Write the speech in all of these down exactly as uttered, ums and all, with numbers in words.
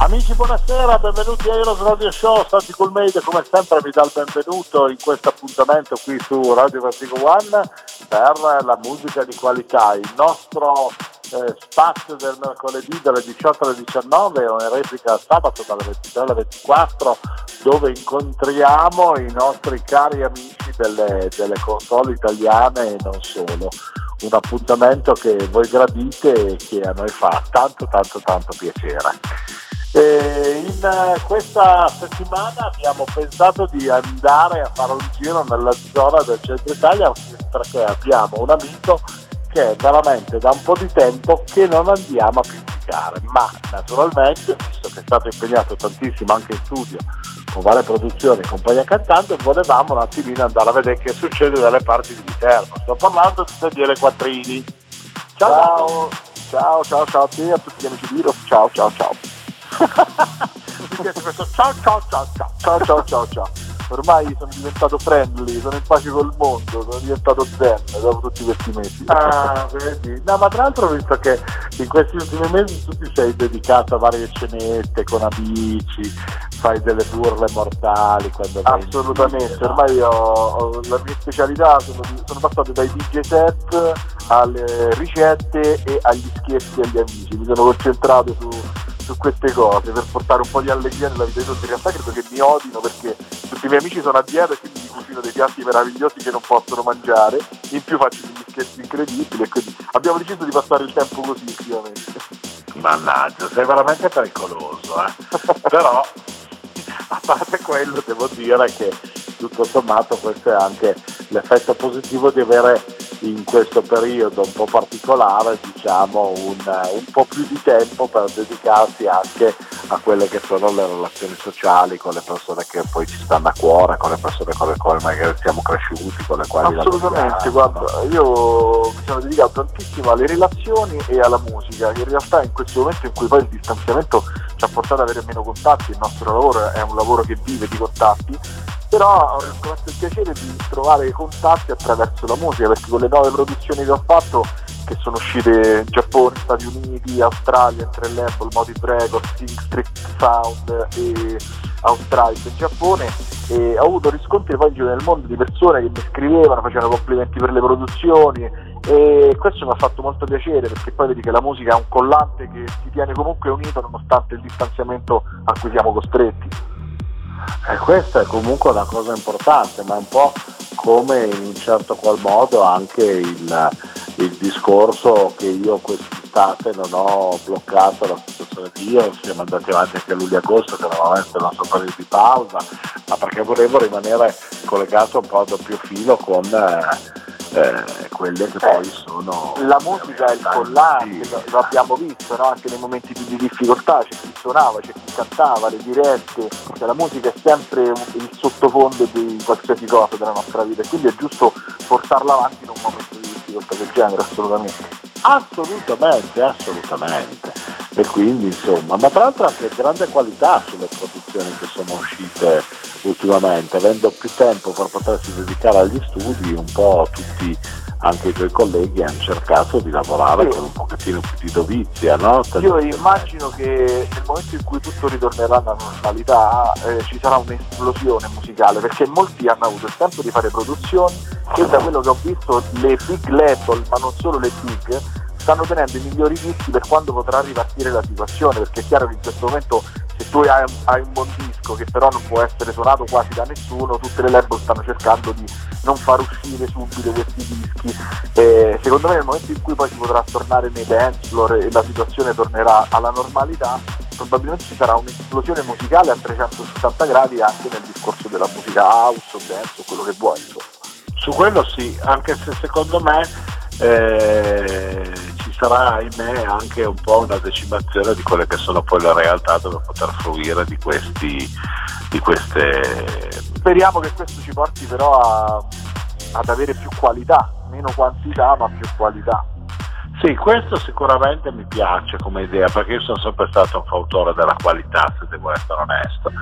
Amici, buonasera, benvenuti a Heroes Radio Show. Santy Cool-Made come sempre vi dà il benvenuto in questo appuntamento qui su Radio VertigoOne per la musica di qualità. Il nostro eh, spazio del mercoledì dalle diciotto alle diciannove è una replica sabato dalle ventitré alle ventiquattro, dove incontriamo i nostri cari amici delle, delle console italiane e non solo. Un appuntamento che voi gradite e che a noi fa tanto tanto tanto piacere. E in questa settimana abbiamo pensato di andare a fare un giro nella zona del centro Italia, perché abbiamo un amico che veramente da un po' di tempo che non andiamo a pizzicare, ma naturalmente, visto che è stato impegnato tantissimo anche in studio con varie produzioni e compagnia cantante, volevamo un attimino andare a vedere che succede dalle parti di Viterbo. Sto parlando di Daniele Quattrini. Ciao ciao ciao ciao a te, a tutti gli amici di Heroes, ciao ciao ciao. Mi piace questo ciao ciao ciao ciao ciao ciao ciao ciao. Ormai sono diventato friendly, sono in pace col mondo, sono diventato zen dopo tutti questi mesi. Ah, vedi? No, ma tra l'altro ho visto che in questi ultimi mesi tu ti sei dedicato a varie cenette con amici, fai delle tourle mortali quando assolutamente, vedi, ormai ho, ho la mia specialità, sono, sono passato dai D J set alle ricette e agli scherzi agli amici, mi sono concentrato su su queste cose per portare un po' di allegria nella vita di tutti. In realtà credo che mi odino perché tutti i miei amici sono a dieta e quindi mi cucino dei piatti meravigliosi che non possono mangiare, in più faccio degli scherzi incredibili e quindi abbiamo deciso di passare il tempo così ultimamente. Mannaggia, sei veramente pericoloso, eh? Però a parte quello devo dire che tutto sommato questo è anche l'effetto positivo di avere in questo periodo un po' particolare, diciamo, un, un po' più di tempo per dedicarsi anche a quelle che sono le relazioni sociali con le persone che poi ci stanno a cuore, con le persone con le quali magari siamo cresciuti, con le quali assolutamente, guarda, io mi sono dedicato tantissimo alle relazioni e alla musica. In realtà in questo momento in cui poi il distanziamento ci ha portato ad avere meno contatti, il nostro lavoro è un lavoro che vive di contatti, però ho riscoperto il piacere di trovare contatti attraverso la musica, perché con le nuove produzioni che ho fatto, che sono uscite in Giappone, Stati Uniti, Australia, tre label, Motive Records, King Street Sub e Outstripe in Giappone, e ho avuto riscontri poi in giro nel mondo di persone che mi scrivevano, facevano complimenti per le produzioni, e questo mi ha fatto molto piacere, perché poi vedi che la musica è un collante che ti tiene comunque unito nonostante il distanziamento a cui siamo costretti. E questa è comunque una cosa importante, ma è un po' come in un certo qual modo anche il, il discorso che io quest'estate non ho bloccato la situazione di io, siamo andati avanti anche a luglio e agosto che avevamo messo il nostro periodo di pausa, ma perché volevo rimanere collegato un po' a doppio filo con eh, Eh, quelle che eh, poi sono la musica è il collante, lo, lo abbiamo visto, no? Anche nei momenti di, di difficoltà c'è chi suonava, c'è chi cantava, le dirette, cioè la musica è sempre il sottofondo di qualsiasi cosa della nostra vita, quindi è giusto portarla avanti in un momento di difficoltà del genere. Assolutamente assolutamente assolutamente. E quindi insomma, ma tra l'altro anche grande qualità sulle produzioni che sono uscite ultimamente, avendo più tempo per potersi dedicare agli studi, un po' tutti anche i tuoi colleghi hanno cercato di lavorare io, con un pochettino più di dovizia, no? Io immagino che nel momento in cui tutto ritornerà alla normalità eh, ci sarà un'esplosione musicale, perché molti hanno avuto il tempo di fare produzioni e da quello che ho visto le big label, ma non solo le big, stanno tenendo i migliori dischi per quando potrà ripartire la situazione, perché è chiaro che in questo momento se tu hai, hai un buon disco che però non può essere suonato quasi da nessuno, tutte le label stanno cercando di non far uscire subito questi dischi. Eh, secondo me nel momento in cui poi si potrà tornare nei dance floor e la situazione tornerà alla normalità, probabilmente ci sarà un'esplosione musicale a trecentosessanta gradi anche nel discorso della musica house o dance o quello che vuoi. Su quello sì, anche se secondo me Eh, ci sarà ahimè anche un po' una decimazione di quelle che sono poi le realtà dove poter fruire di questi di queste. Speriamo che questo ci porti però a, ad avere più qualità, meno quantità ma più qualità. Sì, questo sicuramente mi piace come idea, perché io sono sempre stato un fautore della qualità, se devo essere onesto,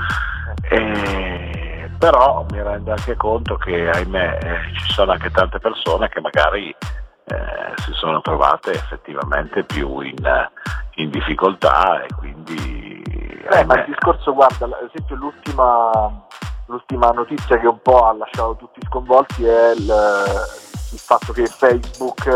e però mi rendo anche conto che, ahimè, eh, ci sono anche tante persone che magari eh, si sono trovate effettivamente più in, in difficoltà, e quindi eh, ma il discorso, guarda, ad esempio l'ultima l'ultima notizia che un po' ha lasciato tutti sconvolti è il, il fatto che Facebook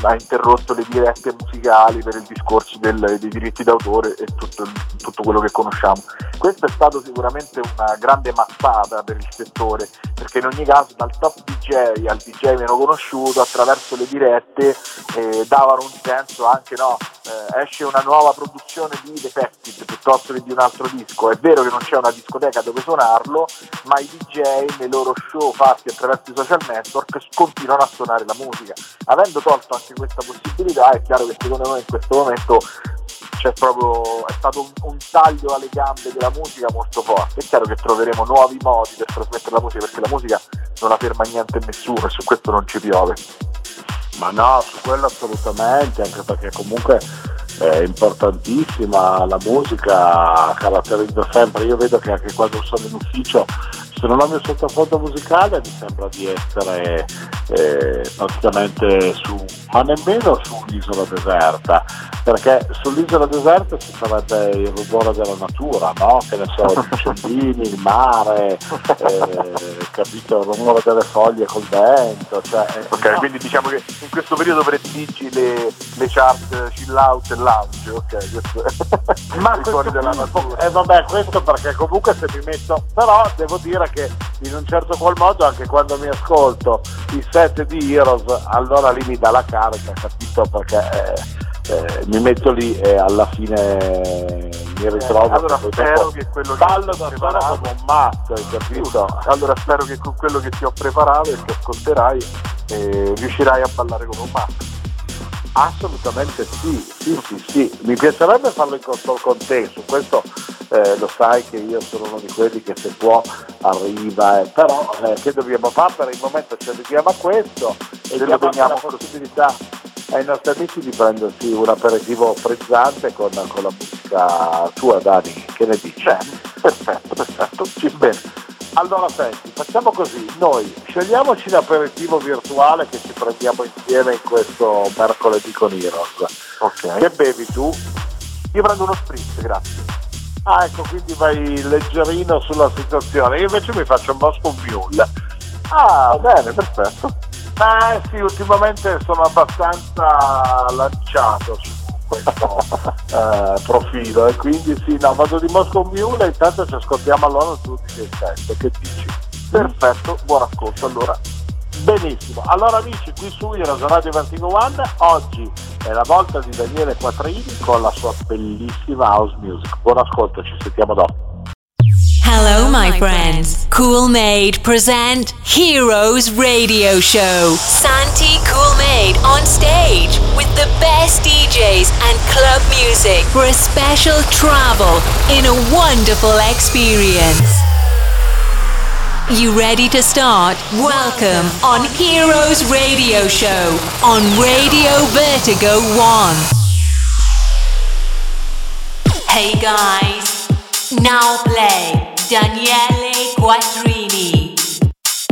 ha interrotto le dirette musicali per il discorso del, dei diritti d'autore e tutto, tutto quello che conosciamo. Questo è stato sicuramente una grande mazzata per il settore, perché in ogni caso dal top D J al D J meno conosciuto, attraverso le dirette eh, davano un senso anche, no, eh, esce una nuova produzione di The Fetid piuttosto che di un altro disco. È vero che non c'è una discoteca dove suonarlo, ma i D J nei loro show fatti attraverso i social network continuano a suonare la musica. Avendo tolto anche questa possibilità, è chiaro che secondo me in questo momento c'è proprio, è stato un, un taglio alle gambe della musica molto forte. È chiaro che troveremo nuovi modi per trasmettere la musica, perché la musica non la ferma niente nessuno, e su questo non ci piove. Ma no, su quello assolutamente, anche perché comunque è importantissima la musica, caratterizza sempre. Io vedo che anche quando sono in ufficio, se non ho il mio sottofondo musicale, mi sembra di essere eh, praticamente su, ma nemmeno su un'isola deserta, perché sull'isola deserta ci sarebbe il rumore della natura, no? Che ne so, gli uccellini, il mare, eh, capito, il rumore delle foglie col vento, cioè, ok, no. Quindi diciamo che in questo periodo predigi le, le chart chill out e lounge, ok, questo è ma questo della natura. Eh, vabbè, questo perché comunque se mi metto, però devo dire che in un certo qual modo anche quando mi ascolto i set di Heroes, allora lì mi dà la carica, capito, perché eh, eh, mi metto lì e alla fine mi ritrovo eh, allora spero che quello che ballo da solo come un matto, hai capito? Allora spero che con quello che ti ho preparato e che ascolterai eh, riuscirai a ballare come un matto. Assolutamente sì, sì, sì, sì. Mi piacerebbe farlo in console con te, su questo eh, lo sai che io sono uno di quelli che se può arriva, eh. però eh, che dobbiamo fare per il momento? Ci arriviamo a questo e diamo la possibilità ai nostri amici di prendersi un aperitivo frizzante con, con la musica tua, Dani, che ne dici? Eh, perfetto, perfetto, ci bene. Allora senti, facciamo così, noi scegliamoci l'aperitivo virtuale che ci prendiamo insieme in questo mercoledì con Heroes. Okay. Che bevi tu? Io prendo uno spritz, grazie. Ah, ecco, quindi vai leggerino sulla situazione. Io invece mi faccio un Moscow Mule. Ah, bene, perfetto. Eh sì, ultimamente sono abbastanza lanciato su questo eh, profilo, e quindi sì, no, vado di Moscow Mule e intanto ci ascoltiamo allora tutti i set, che dici? Perfetto, buon ascolto allora. Benissimo, allora amici, qui su Heroes Radio VertigoOne oggi è la volta di Daniele Quattrini con la sua bellissima house music. Buon ascolto, ci sentiamo dopo. Hello my friends, Cool-Made present Heroes Radio Show. Santy Cool-Made on stage with the best D Js and club music for a special travel in a wonderful experience. You ready to start? Welcome on Heroes Radio Show on Radio Vertigo One. Hey guys, now play Daniele Quattrini. Feel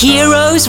Heroes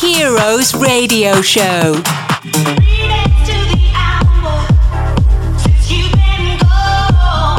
Heroes Radio Show. Since you've been gone.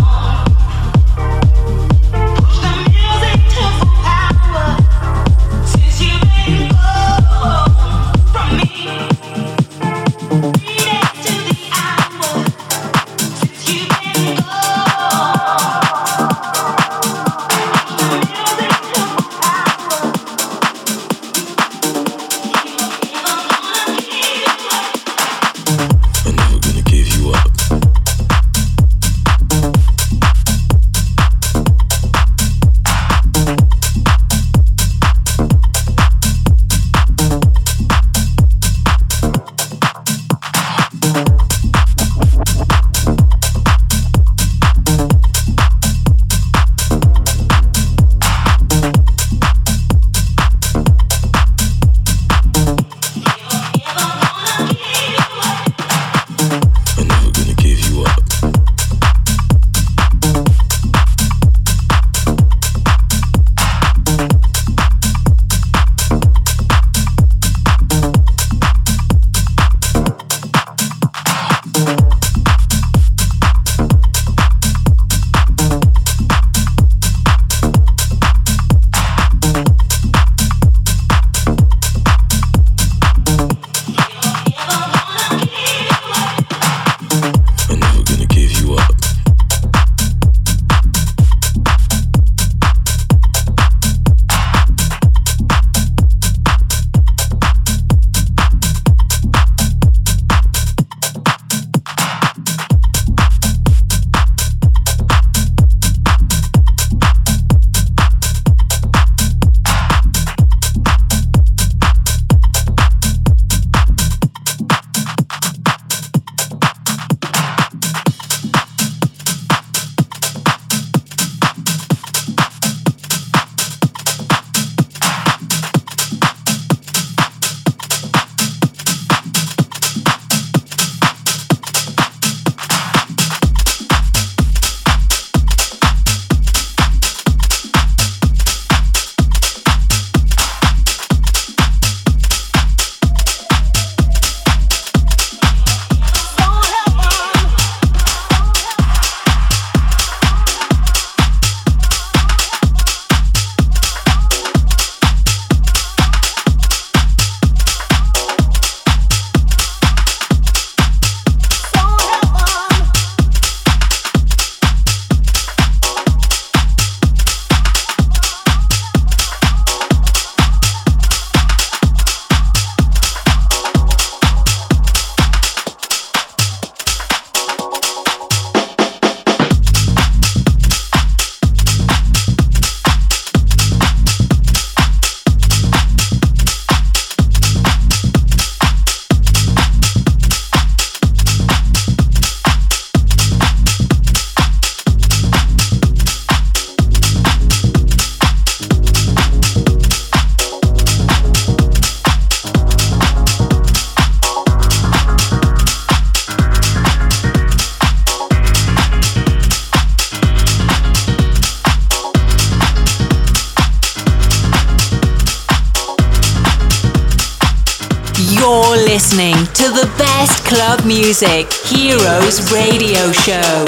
listening to the best club music, Heroes Radio Show.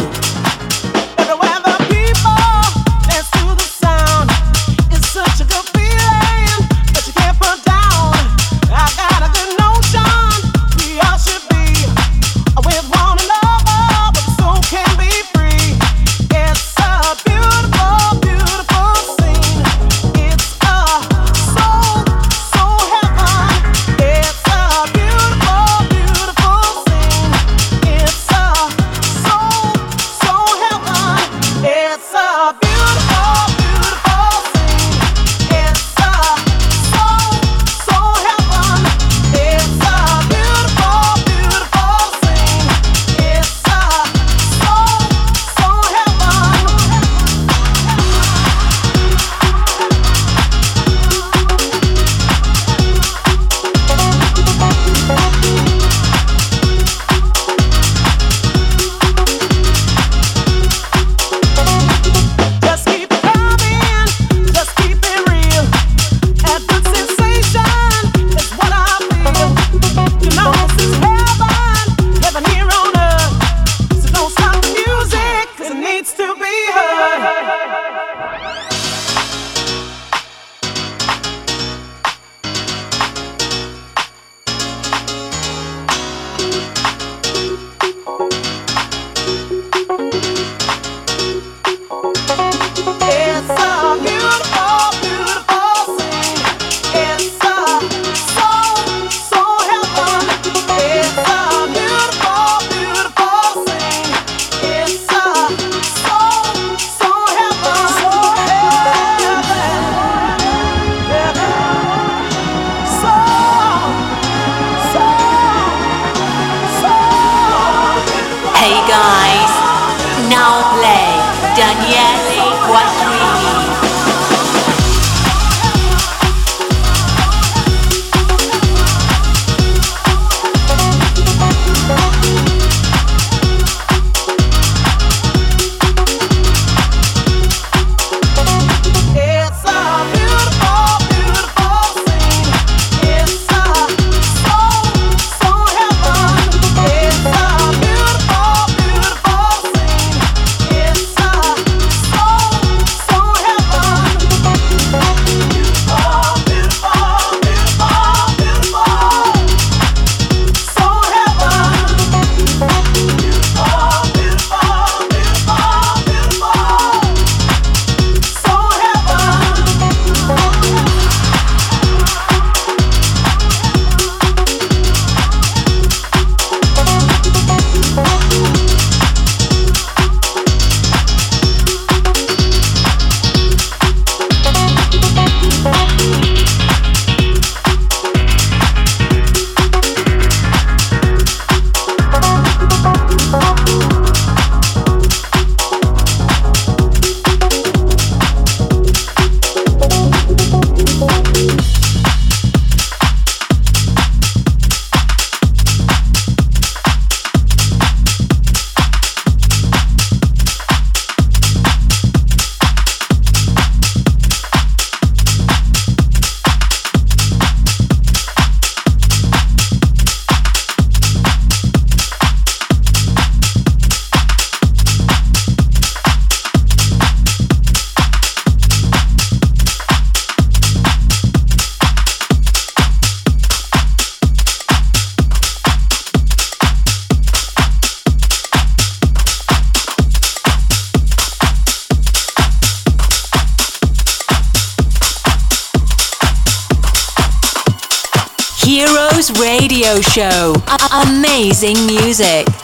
Show. A- amazing music. For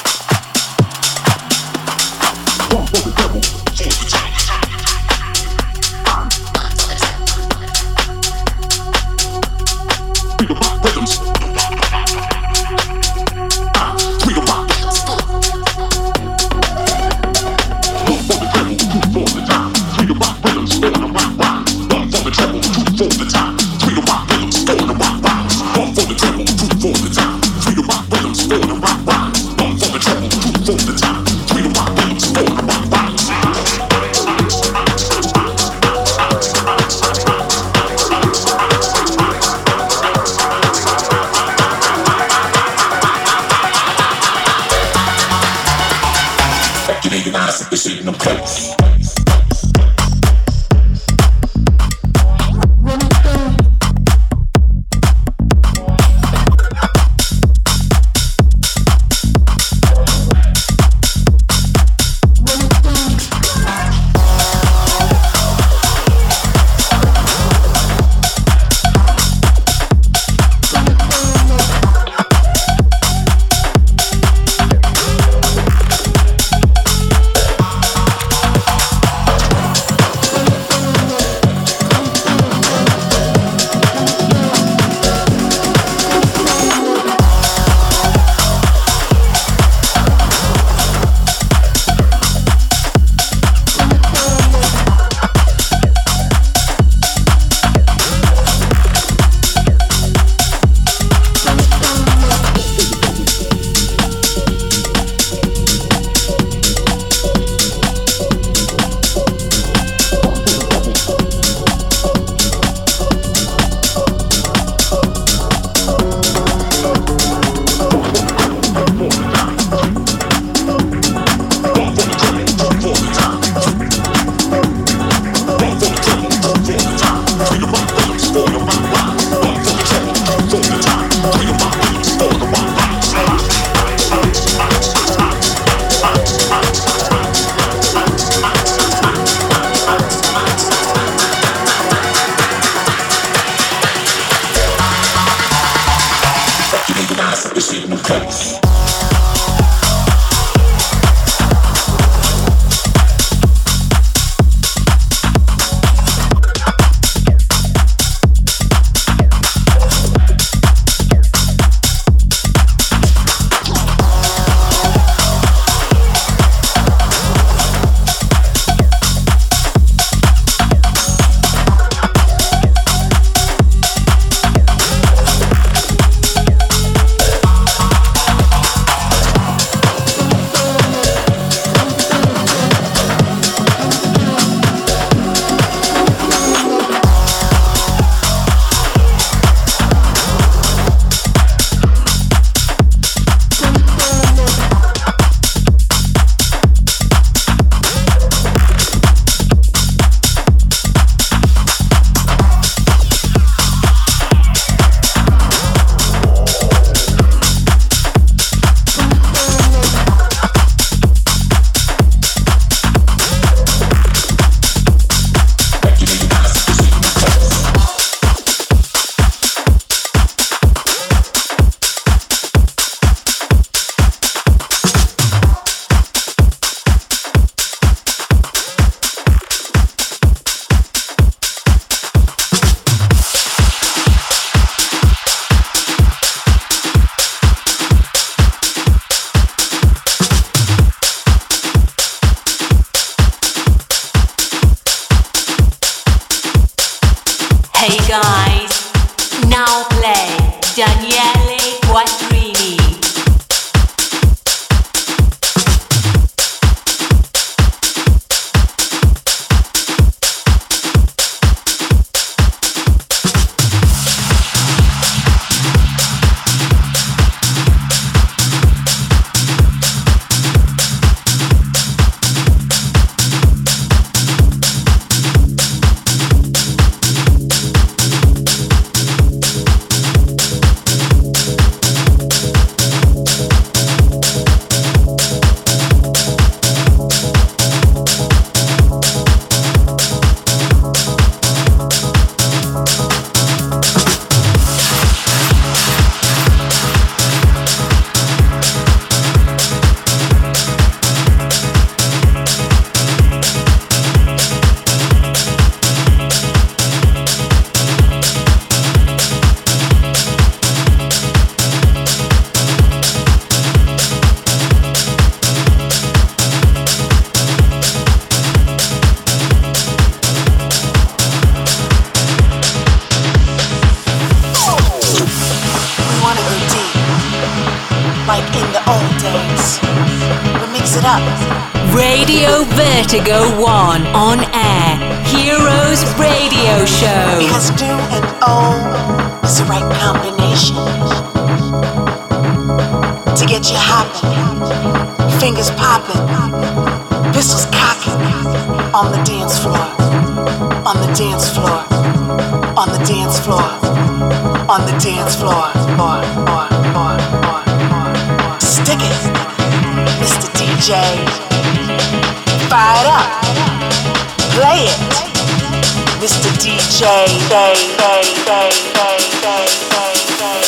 the time, free to rock rhythms, for the rock rhymes, one for the nice if this ain't no place. Daniele Quattrini. VertigoOne on air, Heroes Radio Show. Because do and O is the right combination to get you hopping, fingers popping, This is cocky on the dance floor, on the dance floor, on the dance floor, on the dance floor, floor, floor, floor, floor, floor. Stick it, Mister D J. Fire it up, play it, Mister D J. Day, day, day, day, day, day, day.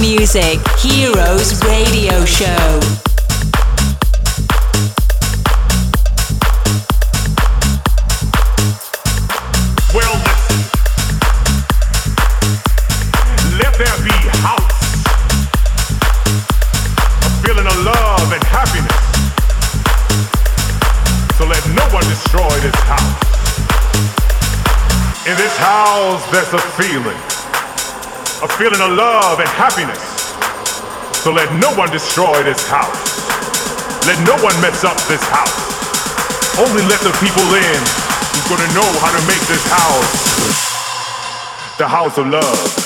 Music, Heroes Radio Show. Well, let there be house, a feeling of love and happiness. So let no one destroy this house. In this house, there's a feeling. A feeling of love and happiness. So let no one destroy this house. Let no one mess up this house. Only let the people in who's gonna know how to make this house the house of love.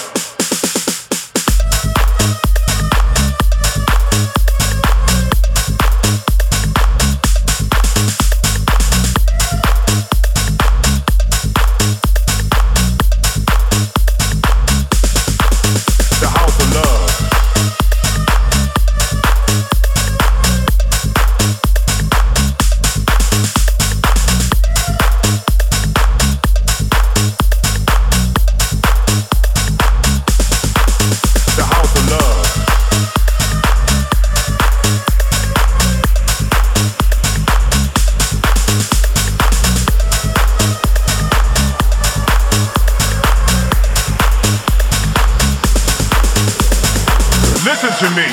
Listen to me.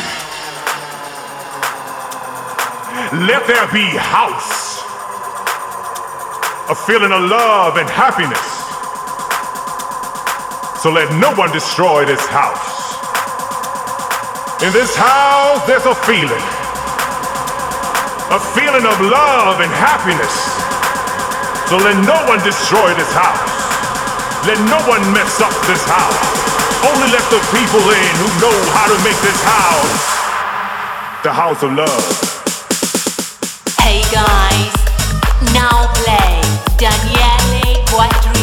Let there be house, a feeling of love and happiness. So let no one destroy this house. In this house, there's a feeling, a feeling of love and happiness. So let no one destroy this house. Let no one mess up this house. Only let the people in who know how to make this house the house of love. Hey guys, now play Daniele Quattrini.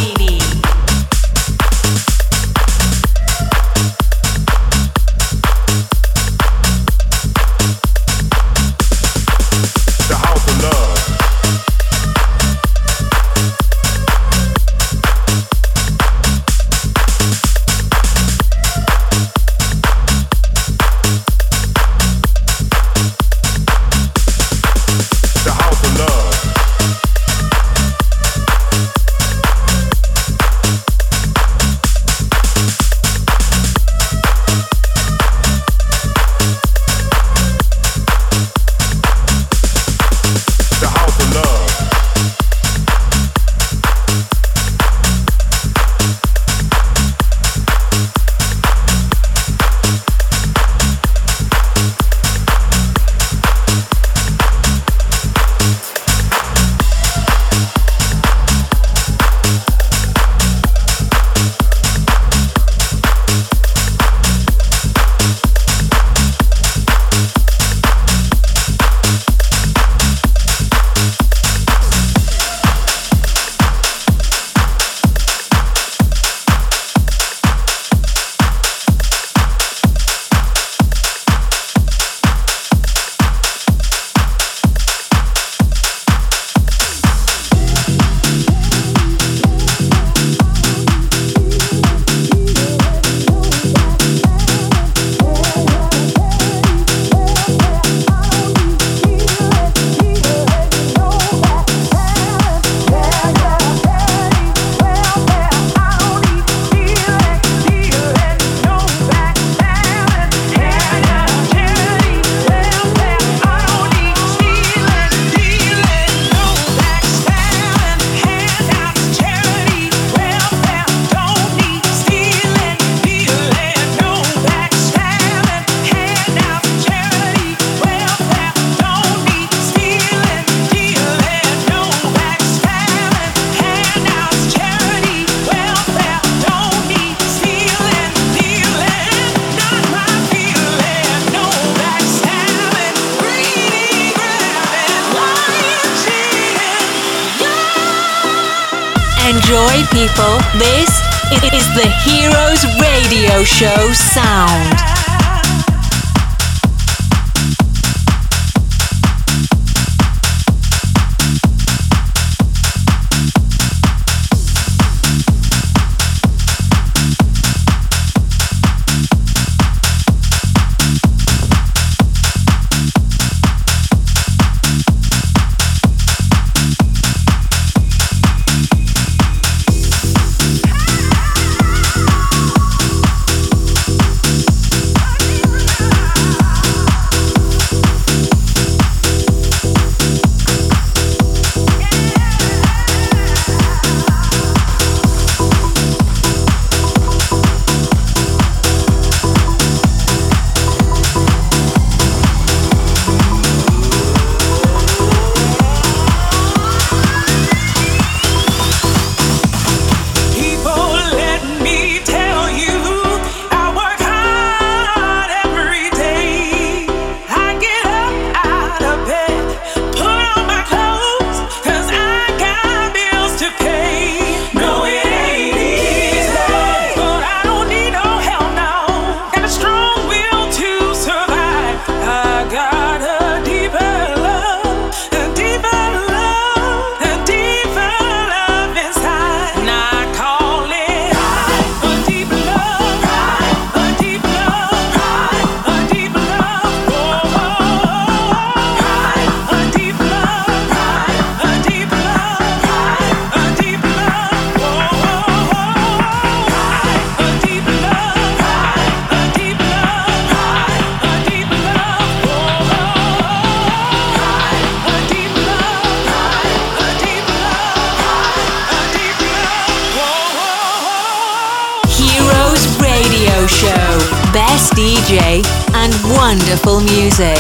People, this is the Heroes Radio Show sound. wonderful music.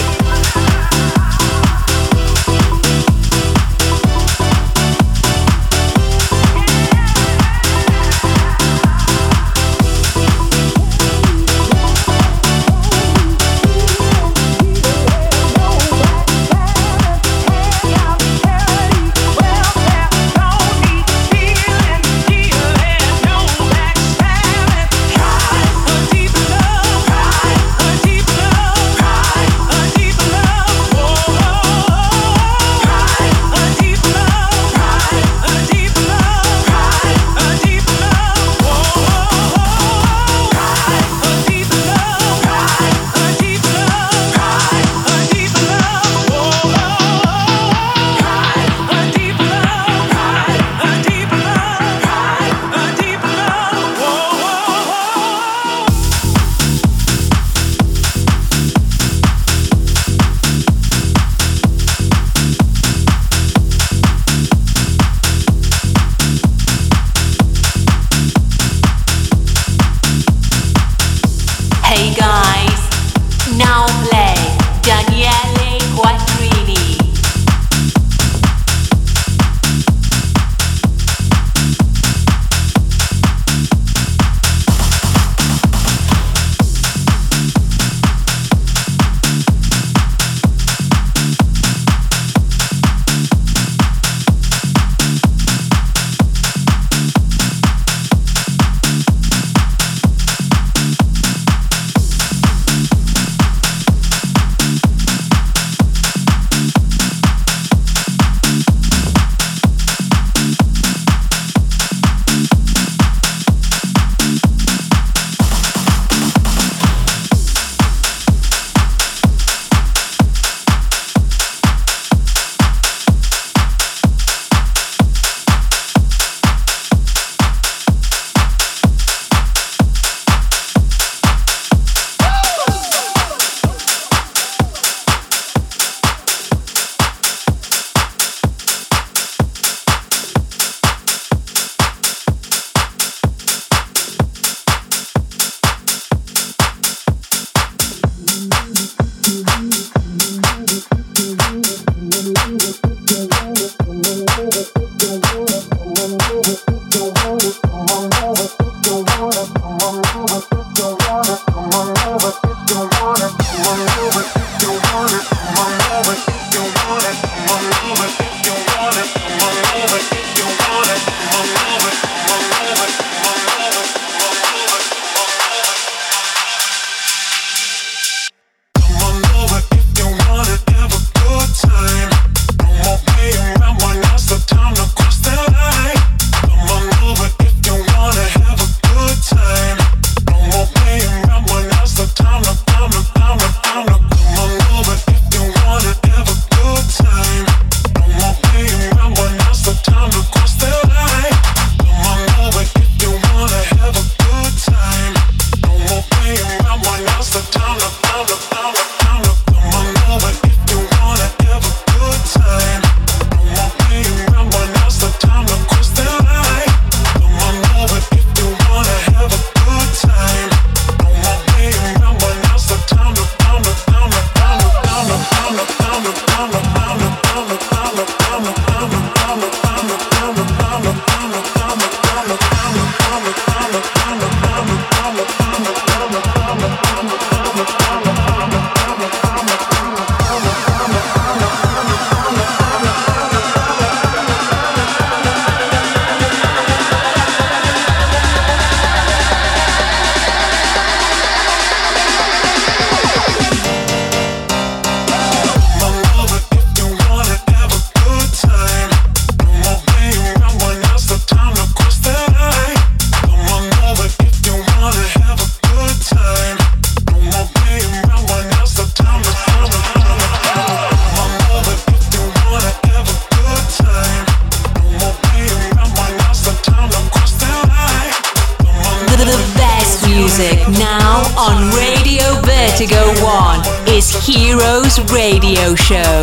Heroes Radio Show.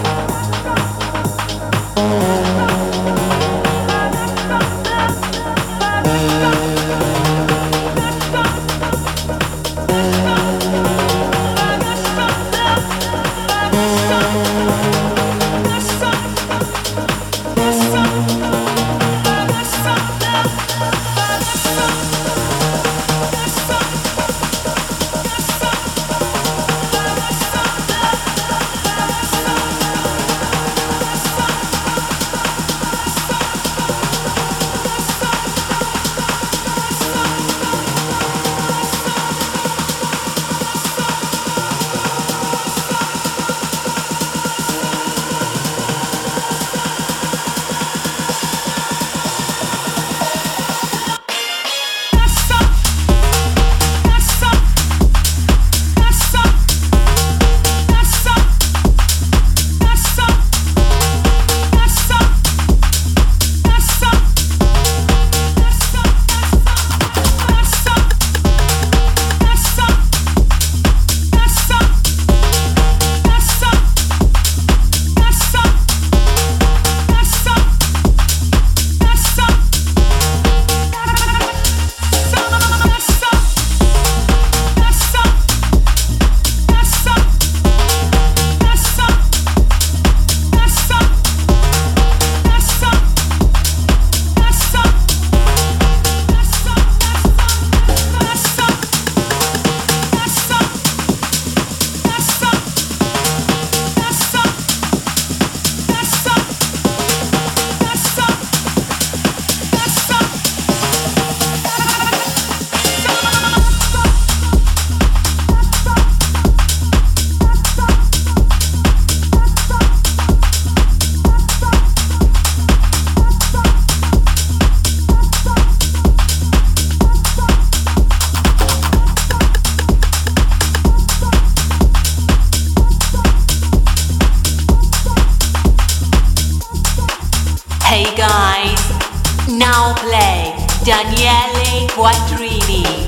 Daniele Quattrini.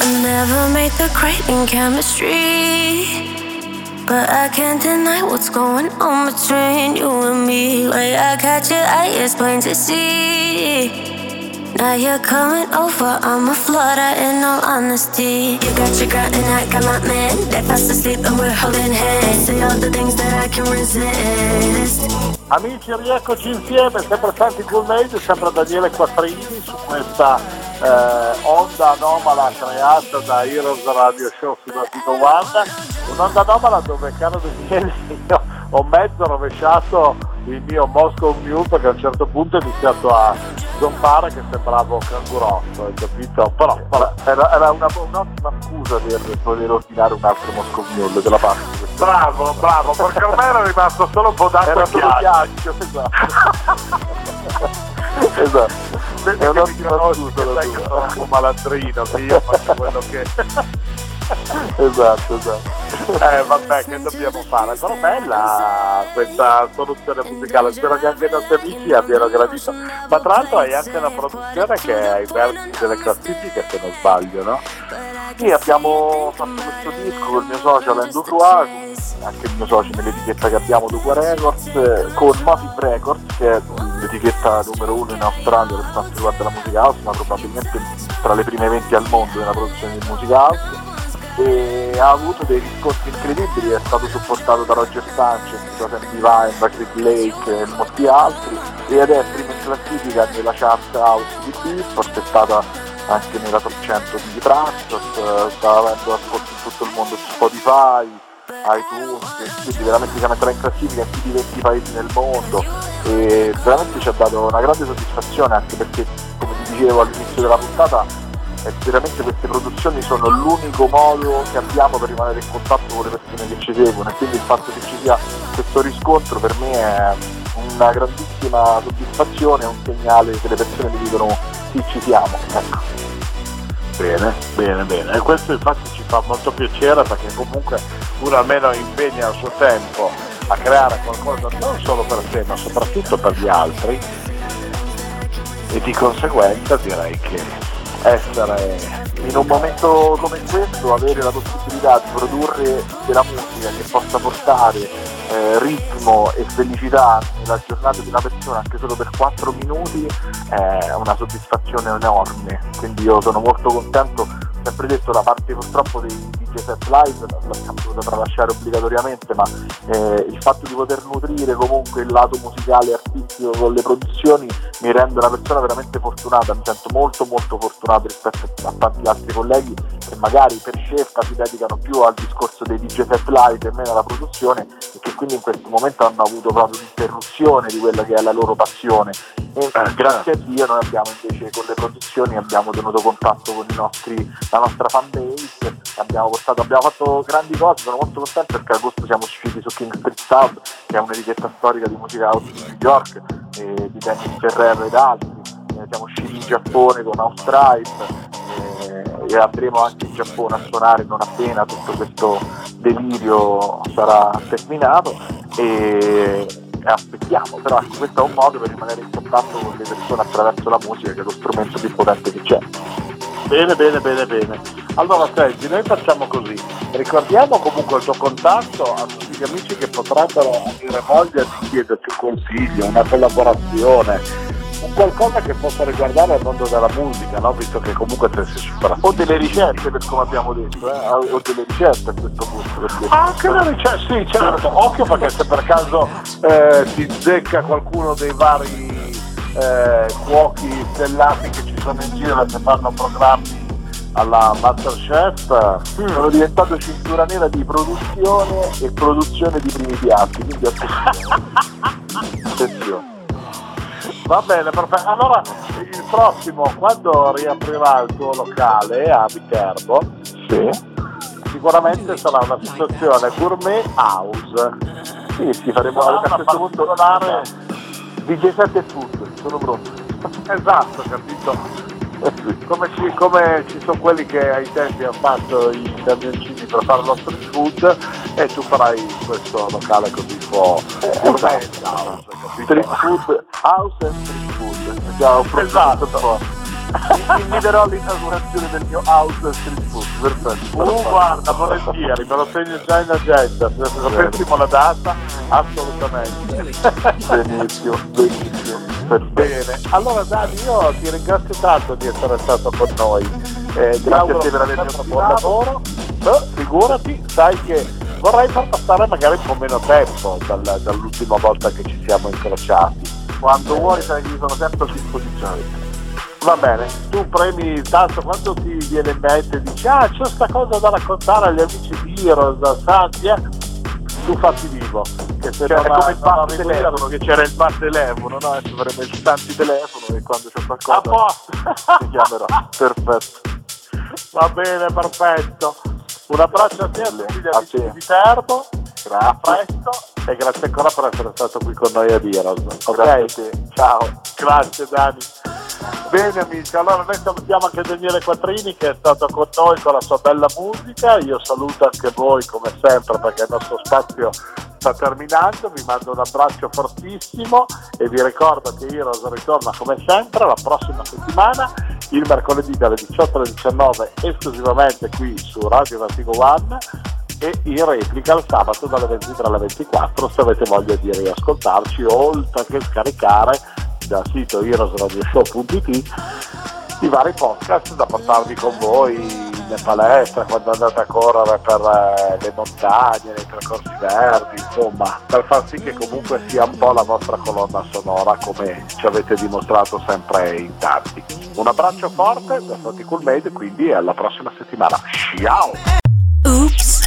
I never made the grade in chemistry, but I can't deny what's going on between you and me. Like I got your eye, it's plain to see. Now you're coming over, I'm a flutter in all honesty. You got your girl and I got my man. They're fast asleep and we're holding hands. Say all the things that I can resist. Amici, rieccoci insieme, sempre Santy Cool-Made, sempre Daniele Quattrini su questa eh, onda anomala creata da Heroes Radio Show fino a VertigoOne, un'onda anomala dove, caro Daniele, io ho mezzo rovesciato il mio Moscow Mule perché a un certo punto ho iniziato a zompare che sembrava un cangurotto, hai capito? Però era, era una, un'ottima scusa per poter ordinare un altro Moscow Mule della parte. Bravo, bravo, perché ormai era rimasto solo un po' d'acqua e ghiaccio. Esatto. Esatto. se, è un ottimo giusto, sai che sono un po' malatrino, che io faccio quello che... esatto, esatto. Eh, vabbè, che dobbiamo fare? Sono bella questa soluzione musicale, spero che anche i nostri amici abbiano gradito. Ma tra l'altro hai anche una produzione che è ai vertici delle classifiche, se non sbaglio, no? Sì, abbiamo fatto questo disco con il mio socio Alain Ducrois, anche il mio socio nell'etichetta che abbiamo, Duqua Records, con Motive Records, che è l'etichetta numero uno in Australia per quanto riguarda la musica house, ma probabilmente tra le prime venti al mondo nella produzione di musica house. E ha avuto dei riscontri incredibili, è stato supportato da Roger Sanchez, Joseph Ivine, Bradley Lake e molti altri, ed è prima in classifica nella chart house di Billboard, è stata anche nella top cento di Tracks, sta avendo ascolti in tutto il mondo su Spotify, iTunes, quindi veramente siamo entrati in classifica in più di venti paesi nel mondo e veramente ci ha dato una grande soddisfazione, anche perché, come ti dicevo all'inizio della puntata, e veramente queste produzioni sono l'unico modo che abbiamo per rimanere in contatto con le persone che ci seguono, e quindi il fatto che ci sia questo riscontro per me è una grandissima soddisfazione, è un segnale che le persone mi dicono sì, ci siamo, ecco. Bene, bene, bene, e questo infatti ci fa molto piacere, perché comunque uno almeno impegna il suo tempo a creare qualcosa non solo per sé ma soprattutto per gli altri, e di conseguenza direi che essere in un momento come questo, avere la possibilità di produrre della musica che possa portare eh, ritmo e felicità nella giornata di una persona anche solo per quattro minuti è una soddisfazione enorme, quindi io sono molto contento. Sempre detto, la parte purtroppo dei D J set live l'abbiamo dovuta tralasciare obbligatoriamente, ma eh, il fatto di poter nutrire comunque il lato musicale e artistico con le produzioni mi rende una persona veramente fortunata, mi sento molto molto fortunato rispetto a tanti altri colleghi che magari per scelta si dedicano più al discorso dei D J set live e meno alla produzione, e che quindi in questo momento hanno avuto proprio un'interruzione di quella che è la loro passione. E grazie a Dio noi abbiamo invece con le produzioni abbiamo tenuto contatto con i nostri, la nostra fan base, abbiamo portato, abbiamo fatto grandi cose, sono molto contento perché a agosto siamo usciti su King Street Sub, che è un'etichetta storica di musica house di New York, eh, di Dennis Ferrer ed altri, eh, siamo usciti in Giappone con Outstripe, eh, e andremo anche in Giappone a suonare non appena tutto questo delirio sarà terminato, e aspettiamo, però ecco, questo è un modo per rimanere in contatto con le persone attraverso la musica, che è lo strumento più potente che c'è. Bene, bene, bene, bene. Allora senti, noi facciamo così, ricordiamo comunque il tuo contatto a tutti gli amici che potrebbero avere voglia di chiederti un consiglio, una collaborazione, un qualcosa che possa riguardare il mondo della musica, no? Visto che comunque te sei superato. O delle ricette, per come abbiamo detto, eh? O delle ricette a questo punto. Perché... anche le ricette, sì, certo. Occhio, perché se per caso eh, ti zecca qualcuno dei vari eh, cuochi stellati che ci sono in giro, che fanno programmi alla Masterchef, mm. sono diventato cintura nera di produzione e produzione di primi piatti, quindi attenzione. Attenzione. Va bene, perfetto. Allora il prossimo, quando riaprirà il tuo locale a Viterbo, sì, sicuramente sarà una situazione gourmet house. Sì, sì, faremo a questo punto parlare di D J sette e food, sono pronto. Esatto, capito. Come ci, come ci sono quelli che ai tempi hanno fatto i camioncini per fare lo street food, e tu farai questo locale così un po' gourmet house, capito? Street food house e street food. Già ho provato un po'. Mi darò l'inaugurazione del mio house e street food, perfetto. Oh, guarda, volentieri, me lo segno già in agenda, se sapessimo la data, assolutamente. Benissimo, benissimo. Perfetto. Bene, allora Dani, io ti ringrazio tanto di essere stato con noi. Eh, grazie a te per avermi fatto buon lavoro. Eh, figurati, sai che vorrei far passare magari un po' meno tempo dal, dall'ultima volta che ci siamo incrociati. Quando vuoi, sai che io sono sempre a disposizione. Va bene, tu premi tanto quando ti viene in mente e dici ah c'è sta cosa da raccontare agli amici di Heroes, da Santia, tu fatti vivo. Che se cioè, non è come il bar telefono, che c'era il bar telefono, no? Adesso faremo il tanti telefono e quando c'è qualcosa... a posto! Ti chiamerò, perfetto. Va bene, perfetto. Un abbraccio a te, a tutti gli amici di Viterbo, a presto, e grazie ancora per essere stato qui con noi a Heroes. Ok? Grazie. Ciao. Grazie Dani. Bene amici, allora noi salutiamo anche Daniele Quattrini che è stato con noi con la sua bella musica. Io saluto anche voi come sempre perché il nostro spazio sta terminando, vi mando un abbraccio fortissimo e vi ricordo che Heroes ritorna come sempre la prossima settimana, il mercoledì dalle diciotto alle diciannove esclusivamente qui su Radio VertigoOne e in replica il sabato dalle ventitré alle ventiquattro se avete voglia di riascoltarci, oltre che scaricare dal sito heroes radio show punto it i vari podcast da portarvi con voi in palestra, quando andate a correre per le montagne, nei percorsi verdi, insomma, per far sì che comunque sia un po' la vostra colonna sonora come ci avete dimostrato sempre in tanti. Un abbraccio forte da Santy Cool-Made, quindi alla prossima settimana. Ciao! Oops,